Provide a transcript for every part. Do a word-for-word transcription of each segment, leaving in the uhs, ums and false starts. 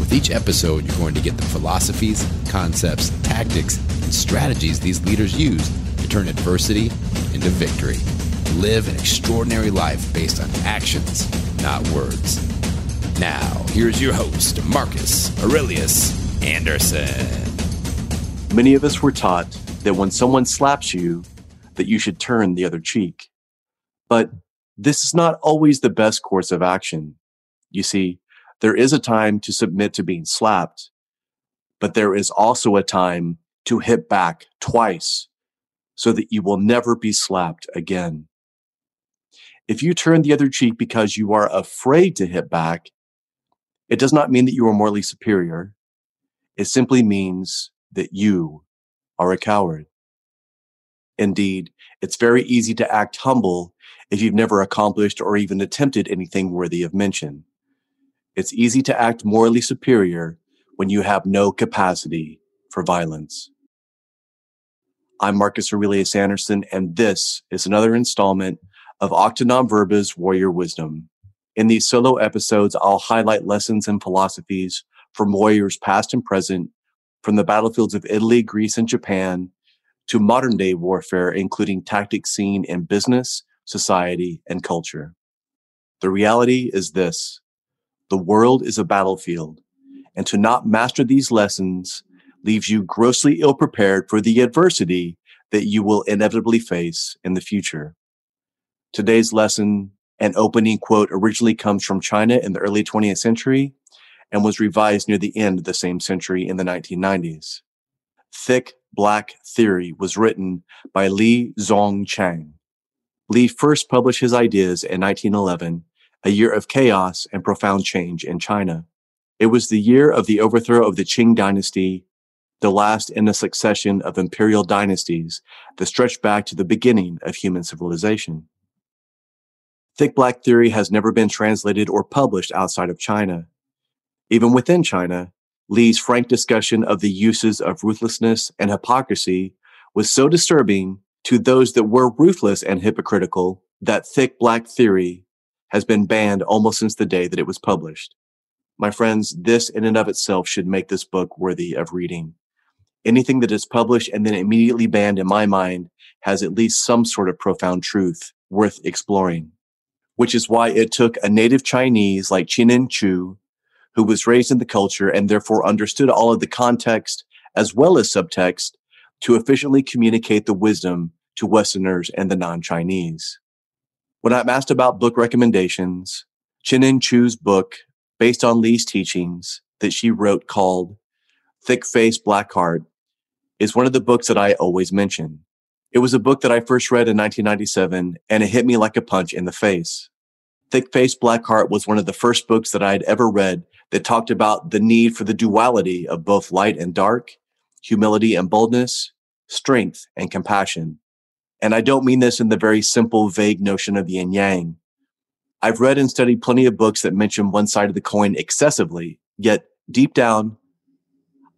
With each episode, you're going to get the philosophies, concepts, tactics, and strategies these leaders use to turn adversity into victory. Live an extraordinary life based on actions, not words. Now, here's your host, Marcus Aurelius Anderson. Many of us were taught that when someone slaps you, that you should turn the other cheek. But this is not always the best course of action. You see, there is a time to submit to being slapped, but there is also a time to hit back twice so that you will never be slapped again. If you turn the other cheek because you are afraid to hit back, it does not mean that you are morally superior. It simply means that you are a coward. Indeed, it's very easy to act humble if you've never accomplished or even attempted anything worthy of mention. It's easy to act morally superior when you have no capacity for violence. I'm Marcus Aurelius Anderson, and this is another installment of Octa Nonverba's Warrior Wisdom. In these solo episodes, I'll highlight lessons and philosophies from warriors past and present, from the battlefields of Italy, Greece, and Japan, to modern-day warfare, including tactics seen in business, society, and culture. The reality is this. The world is a battlefield, and to not master these lessons leaves you grossly ill-prepared for the adversity that you will inevitably face in the future. Today's lesson, an opening quote, originally comes from China in the early twentieth century and was revised near the end of the same century in the nineteen nineties. Thick Black Theory was written by Li Zongchang. Li first published his ideas in nineteen eleven, a year of chaos and profound change in China. It was the year of the overthrow of the Qing dynasty, the last in a succession of imperial dynasties that stretched back to the beginning of human civilization. Thick Black Theory has never been translated or published outside of China. Even within China, Li's frank discussion of the uses of ruthlessness and hypocrisy was so disturbing to those that were ruthless and hypocritical that Thick Black Theory has been banned almost since the day that it was published. My friends, this in and of itself should make this book worthy of reading. Anything that is published and then immediately banned, in my mind, has at least some sort of profound truth worth exploring, which is why it took a native Chinese like Chin-Ning Chu, who was raised in the culture and therefore understood all of the context as well as subtext, to efficiently communicate the wisdom to Westerners and the non-Chinese. When I'm asked about book recommendations, Chin-Ning Chu's book, based on Li's teachings that she wrote called Thick-Faced Black Heart, is one of the books that I always mention. It was a book that I first read in nineteen ninety-seven, and it hit me like a punch in the face. Thick-Faced Black Heart was one of the first books that I had ever read that talked about the need for the duality of both light and dark, humility and boldness, strength and compassion. And I don't mean this in the very simple, vague notion of yin yang. I've read and studied plenty of books that mention one side of the coin excessively, yet deep down,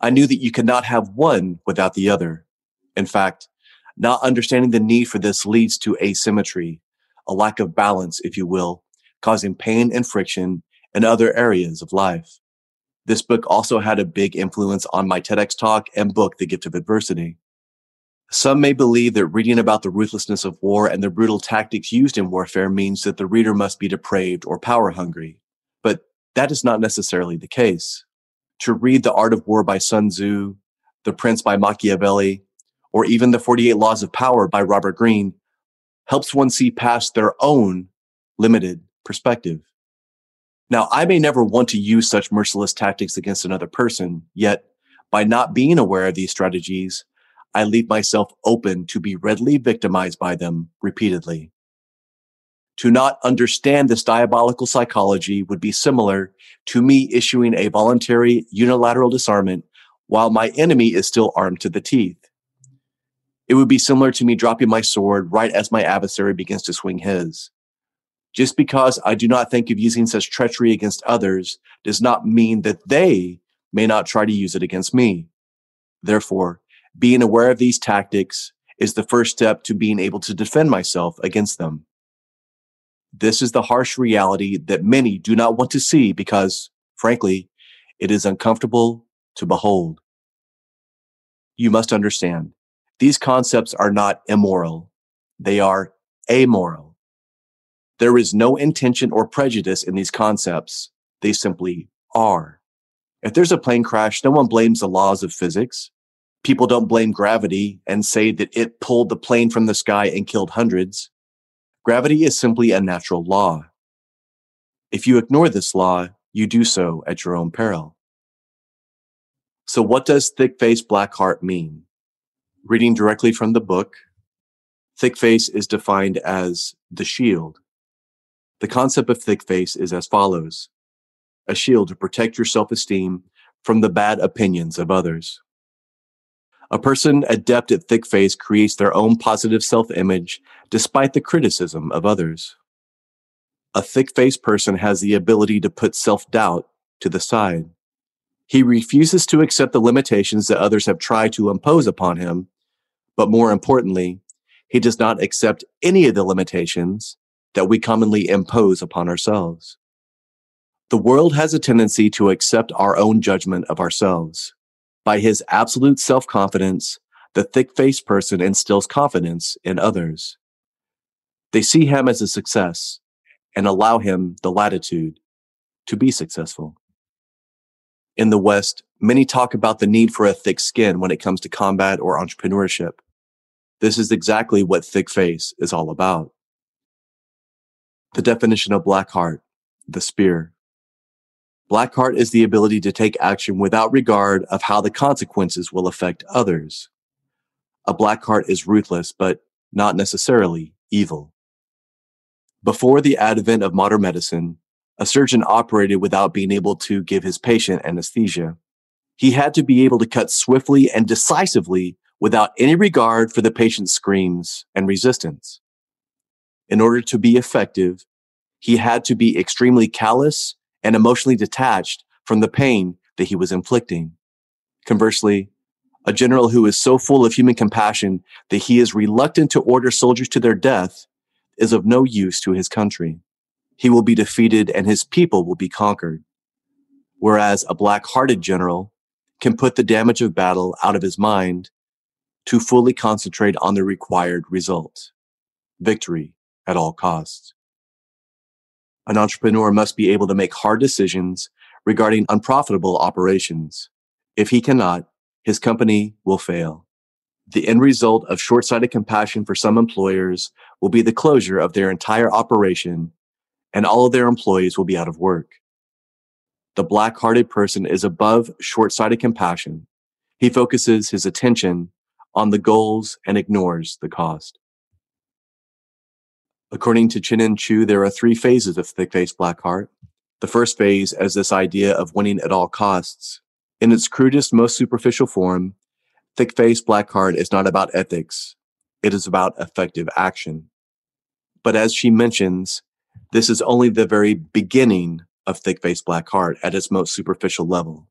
I knew that you could not have one without the other. In fact, not understanding the need for this leads to asymmetry, a lack of balance, if you will, causing pain and friction in other areas of life. This book also had a big influence on my TEDx talk and book, The Gift of Adversity. Some may believe that reading about the ruthlessness of war and the brutal tactics used in warfare means that the reader must be depraved or power hungry, but that is not necessarily the case. To read The Art of War by Sun Tzu, The Prince by Machiavelli, or even The forty-eight Laws of Power by Robert Greene helps one see past their own limited perspective. Now, I may never want to use such merciless tactics against another person, yet by not being aware of these strategies, I leave myself open to be readily victimized by them repeatedly. To not understand this diabolical psychology would be similar to me issuing a voluntary unilateral disarmament while my enemy is still armed to the teeth. It would be similar to me dropping my sword right as my adversary begins to swing his. Just because I do not think of using such treachery against others does not mean that they may not try to use it against me. Therefore, being aware of these tactics is the first step to being able to defend myself against them. This is the harsh reality that many do not want to see because, frankly, it is uncomfortable to behold. You must understand, these concepts are not immoral. They are amoral. There is no intention or prejudice in these concepts. They simply are. If there's a plane crash, no one blames the laws of physics. People don't blame gravity and say that it pulled the plane from the sky and killed hundreds. Gravity is simply a natural law. If you ignore this law, you do so at your own peril. So what does Thick-Faced Black Heart mean? Reading directly from the book, Thick-Face is defined as the shield. The concept of Thick-Face is as follows: a shield to protect your self-esteem from the bad opinions of others. A person adept at Thick-Face creates their own positive self-image despite the criticism of others. A Thick-Faced person has the ability to put self-doubt to the side. He refuses to accept the limitations that others have tried to impose upon him, but more importantly, he does not accept any of the limitations that we commonly impose upon ourselves. The world has a tendency to accept our own judgment of ourselves. By his absolute self-confidence, the thick-faced person instills confidence in others. They see him as a success and allow him the latitude to be successful. In the West, many talk about the need for a thick skin when it comes to combat or entrepreneurship. This is exactly what thick-face is all about. The definition of Black Heart, the spear. Black Heart is the ability to take action without regard of how the consequences will affect others. A Black Heart is ruthless, but not necessarily evil. Before the advent of modern medicine, a surgeon operated without being able to give his patient anesthesia. He had to be able to cut swiftly and decisively without any regard for the patient's screams and resistance. In order to be effective, he had to be extremely callous and emotionally detached from the pain that he was inflicting. Conversely, a general who is so full of human compassion that he is reluctant to order soldiers to their death is of no use to his country. He will be defeated and his people will be conquered. Whereas a black-hearted general can put the damage of battle out of his mind to fully concentrate on the required result, victory at all costs. An entrepreneur must be able to make hard decisions regarding unprofitable operations. If he cannot, his company will fail. The end result of short-sighted compassion for some employers will be the closure of their entire operation, and all of their employees will be out of work. The black-hearted person is above short-sighted compassion. He focuses his attention on the goals and ignores the cost. According to Chin-Ning Chu, there are three phases of Thick-Faced Black Heart. The first phase is this idea of winning at all costs. In its crudest, most superficial form, Thick-Faced Black Heart is not about ethics. It is about effective action. But as she mentions, this is only the very beginning of Thick-Faced Black Heart at its most superficial level.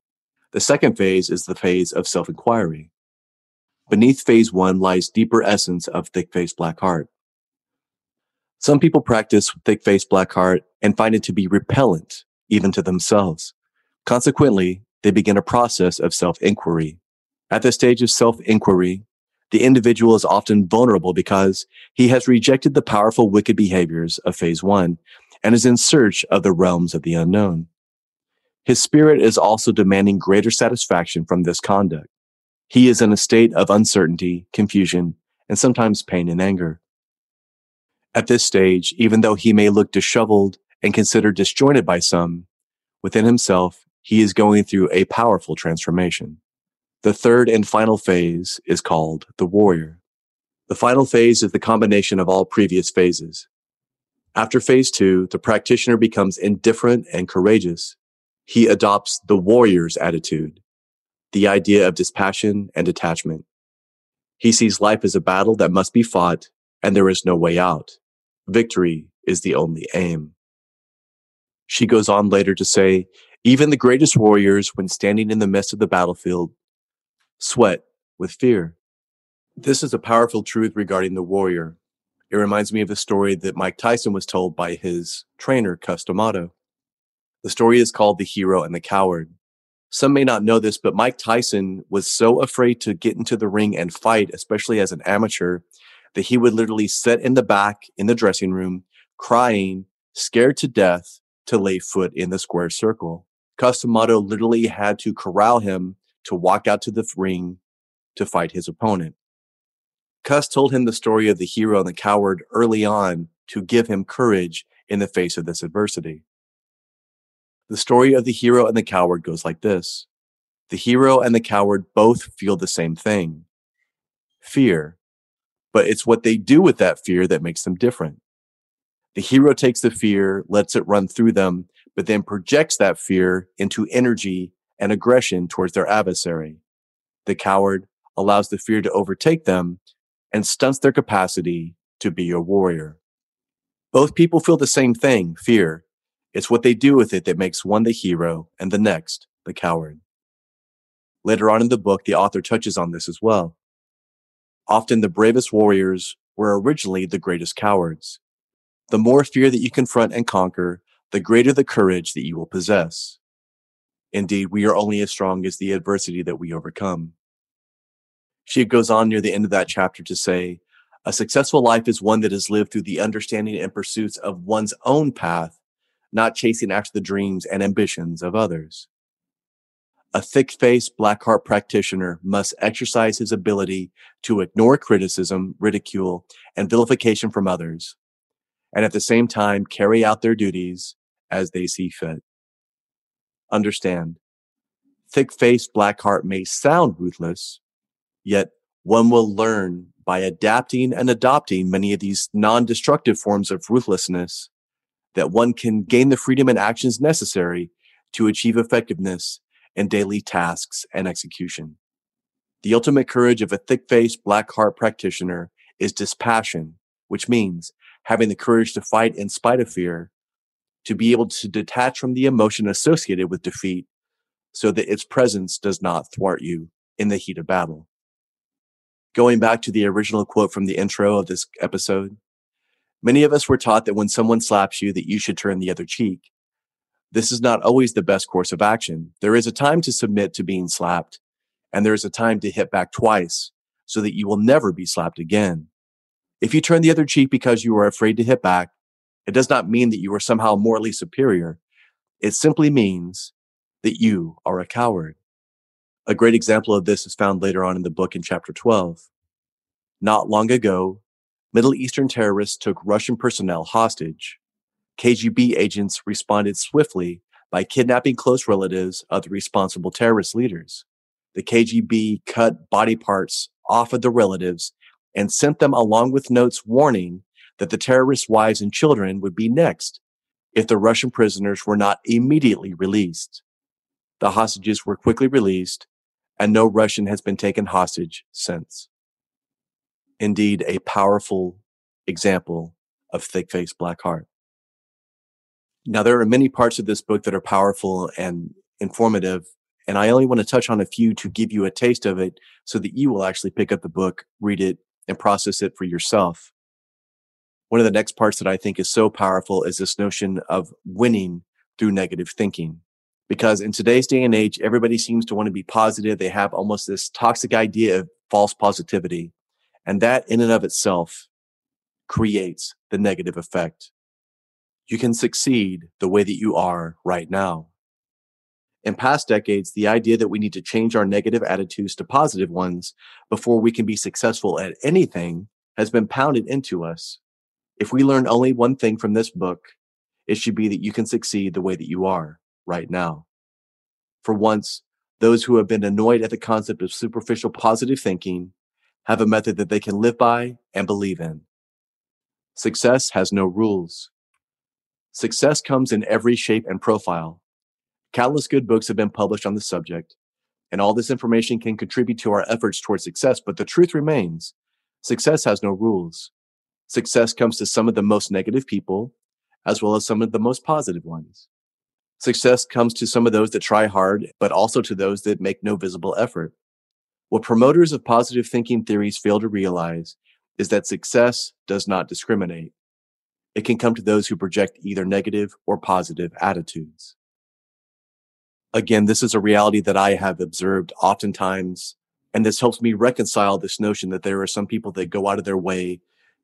The second phase is the phase of self-inquiry. Beneath phase one lies deeper essence of Thick-Faced Black Heart. Some people practice Thick-Faced Black Heart and find it to be repellent, even to themselves. Consequently, they begin a process of self-inquiry. At the stage of self-inquiry, the individual is often vulnerable because he has rejected the powerful wicked behaviors of phase one and is in search of the realms of the unknown. His spirit is also demanding greater satisfaction from this conduct. He is in a state of uncertainty, confusion, and sometimes pain and anger. At this stage, even though he may look disheveled and considered disjointed by some, within himself, he is going through a powerful transformation. The third and final phase is called the warrior. The final phase is the combination of all previous phases. After phase two, the practitioner becomes indifferent and courageous. He adopts the warrior's attitude, the idea of dispassion and detachment. He sees life as a battle that must be fought, and there is no way out. Victory is the only aim. She goes on later to say, even the greatest warriors, when standing in the midst of the battlefield, sweat with fear. This is a powerful truth regarding the warrior. It reminds me of the story that Mike Tyson was told by his trainer, Cus D'Amato. The story is called The Hero and the Coward. Some may not know this, but Mike Tyson was so afraid to get into the ring and fight, especially as an amateur, that he would literally sit in the back in the dressing room, crying, scared to death, to lay foot in the square circle. Cus D'Amato literally had to corral him to walk out to the ring to fight his opponent. Cus told him the story of the hero and the coward early on to give him courage in the face of this adversity. The story of the hero and the coward goes like this. The hero and the coward both feel the same thing, fear, but it's what they do with that fear that makes them different. The hero takes the fear, lets it run through them, but then projects that fear into energy and aggression towards their adversary. The coward allows the fear to overtake them and stunts their capacity to be a warrior. Both people feel the same thing, fear. It's what they do with it that makes one the hero and the next the coward. Later on in the book, the author touches on this as well. Often the bravest warriors were originally the greatest cowards. The more fear that you confront and conquer, the greater the courage that you will possess. Indeed, we are only as strong as the adversity that we overcome. She goes on near the end of that chapter to say, a successful life is one that is lived through the understanding and pursuits of one's own path, not chasing after the dreams and ambitions of others. A thick-faced black heart practitioner must exercise his ability to ignore criticism, ridicule, and vilification from others, and at the same time carry out their duties as they see fit. Understand, thick-faced black heart may sound ruthless, yet one will learn by adapting and adopting many of these non-destructive forms of ruthlessness that one can gain the freedom and actions necessary to achieve effectiveness in daily tasks and execution. The ultimate courage of a thick-faced black heart practitioner is dispassion, which means having the courage to fight in spite of fear, to be able to detach from the emotion associated with defeat so that its presence does not thwart you in the heat of battle. Going back to the original quote from the intro of this episode, many of us were taught that when someone slaps you that you should turn the other cheek. This is not always the best course of action. There is a time to submit to being slapped, and there is a time to hit back twice so that you will never be slapped again. If you turn the other cheek because you are afraid to hit back, it does not mean that you are somehow morally superior. It simply means that you are a coward. A great example of this is found later on in the book in chapter twelve. Not long ago, Middle Eastern terrorists took Russian personnel hostage. K G B agents responded swiftly by kidnapping close relatives of the responsible terrorist leaders. The K G B cut body parts off of the relatives and sent them along with notes warning that the terrorists' wives and children would be next if the Russian prisoners were not immediately released. The hostages were quickly released, and no Russian has been taken hostage since. Indeed, a powerful example of thick-faced black heart. Now, there are many parts of this book that are powerful and informative, and I only want to touch on a few to give you a taste of it so that you will actually pick up the book, read it, and process it for yourself. One of the next parts that I think is so powerful is this notion of winning through negative thinking. Because in today's day and age, everybody seems to want to be positive. They have almost this toxic idea of false positivity. And that in and of itself creates the negative effect. You can succeed the way that you are right now. In past decades, the idea that we need to change our negative attitudes to positive ones before we can be successful at anything has been pounded into us. If we learn only one thing from this book, it should be that you can succeed the way that you are right now. For once, those who have been annoyed at the concept of superficial positive thinking have a method that they can live by and believe in. Success has no rules. Success comes in every shape and profile. Countless good books have been published on the subject. and all this information can contribute to our efforts towards success, but the truth remains, success has no rules. Success comes to some of the most negative people, as well as some of the most positive ones. Success comes to some of those that try hard, but also to those that make no visible effort. What promoters of positive thinking theories fail to realize is that success does not discriminate. It can come to those who project either negative or positive attitudes. Again, this is a reality that I have observed oftentimes, and this helps me reconcile this notion that there are some people that go out of their way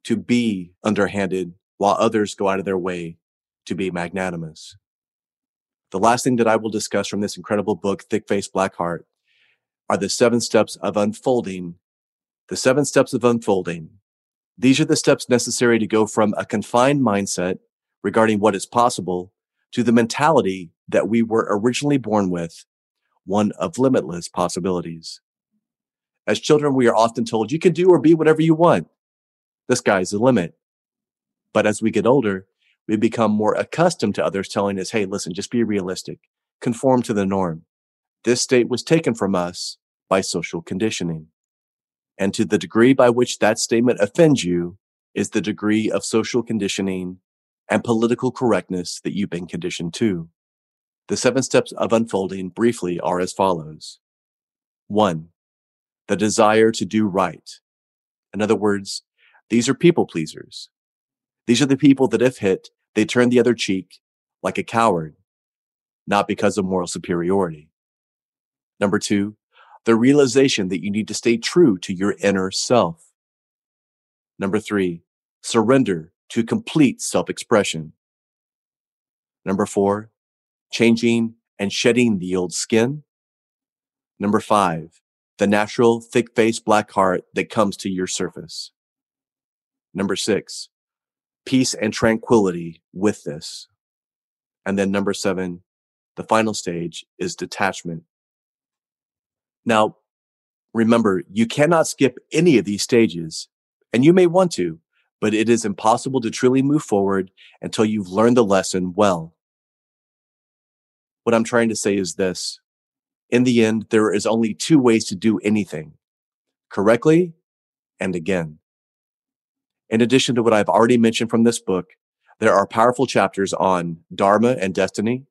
to be underhanded, while others go out of their way to be magnanimous. The last thing that I will discuss from this incredible book, Thick-Faced Black Heart, are the seven steps of unfolding. The seven steps of unfolding. These are the steps necessary to go from a confined mindset regarding what is possible to the mentality that we were originally born with, one of limitless possibilities. As children, we are often told, you can do or be whatever you want. The sky's the limit. But as we get older, we become more accustomed to others telling us, hey, listen, just be realistic, conform to the norm. This state was taken from us by social conditioning. And to the degree by which that statement offends you is the degree of social conditioning and political correctness that you've been conditioned to. The seven steps of unfolding briefly are as follows. One, the desire to do right. In other words, these are people pleasers. These are the people that if hit, they turn the other cheek like a coward, not because of moral superiority. Number two, the realization that you need to stay true to your inner self. Number three, surrender to complete self-expression. Number four, changing and shedding the old skin. Number five, the natural thick-faced black heart that comes to your surface. Number six, peace and tranquility with this. And then number seven, the final stage is detachment. Now, remember, you cannot skip any of these stages, and you may want to, but it is impossible to truly move forward until you've learned the lesson well. What I'm trying to say is this. In the end, there is only two ways to do anything, correctly and again. In addition to what I've already mentioned from this book, there are powerful chapters on Dharma and destiny,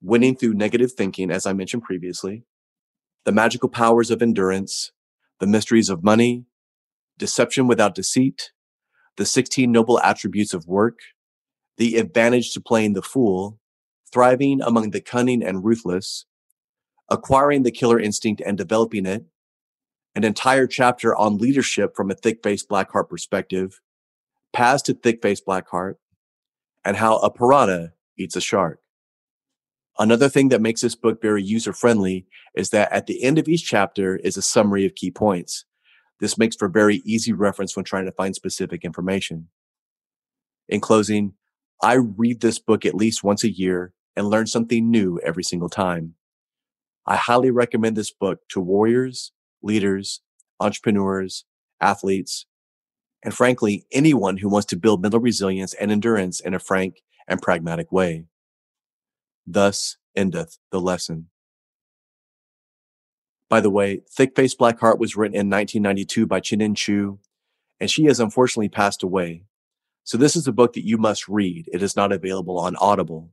winning through negative thinking, as I mentioned previously, the magical powers of endurance, the mysteries of money, deception without deceit, the sixteen noble attributes of work, the advantage to playing the fool, thriving among the cunning and ruthless, acquiring the killer instinct and developing it, an entire chapter on leadership from a thick-faced black heart perspective, paths to thick-faced black heart, and how a piranha eats a shark. Another thing that makes this book very user-friendly is that at the end of each chapter is a summary of key points. This makes for very easy reference when trying to find specific information. In closing, I read this book at least once a year and learn something new every single time. I highly recommend this book to warriors, leaders, entrepreneurs, athletes, and frankly, anyone who wants to build mental resilience and endurance in a frank and pragmatic way. Thus endeth the lesson. By the way, Thick-Faced Black Heart was written in nineteen ninety-two by Chin-Ning Chu, and she has unfortunately passed away. So this is a book that you must read. It is not available on Audible.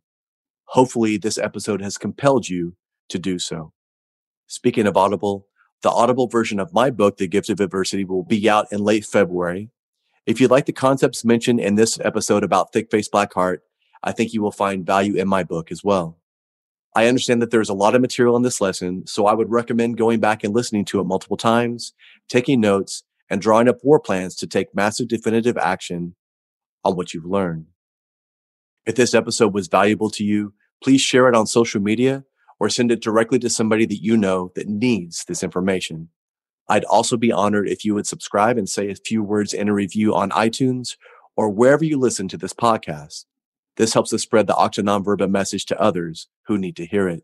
Hopefully, this episode has compelled you to do so. Speaking of Audible, the Audible version of my book, The Gift of Adversity, will be out in late February. If you like the concepts mentioned in this episode about Thick-Faced Black Heart, I think you will find value in my book as well. I understand that there's a lot of material in this lesson, so I would recommend going back and listening to it multiple times, taking notes, and drawing up war plans to take massive definitive action on what you've learned. If this episode was valuable to you, please share it on social media or send it directly to somebody that you know that needs this information. I'd also be honored if you would subscribe and say a few words in a review on iTunes or wherever you listen to this podcast. This helps us spread the Octa Nonverba message to others who need to hear it.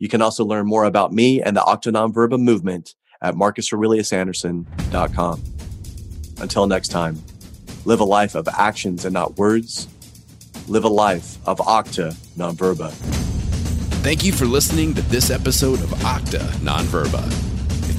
You can also learn more about me and the Octa Nonverba movement at marcus aurelius anderson dot com. Until next time, live a life of actions and not words. Live a life of Octa Nonverba. Thank you for listening to this episode of Octa Nonverba. If